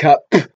cup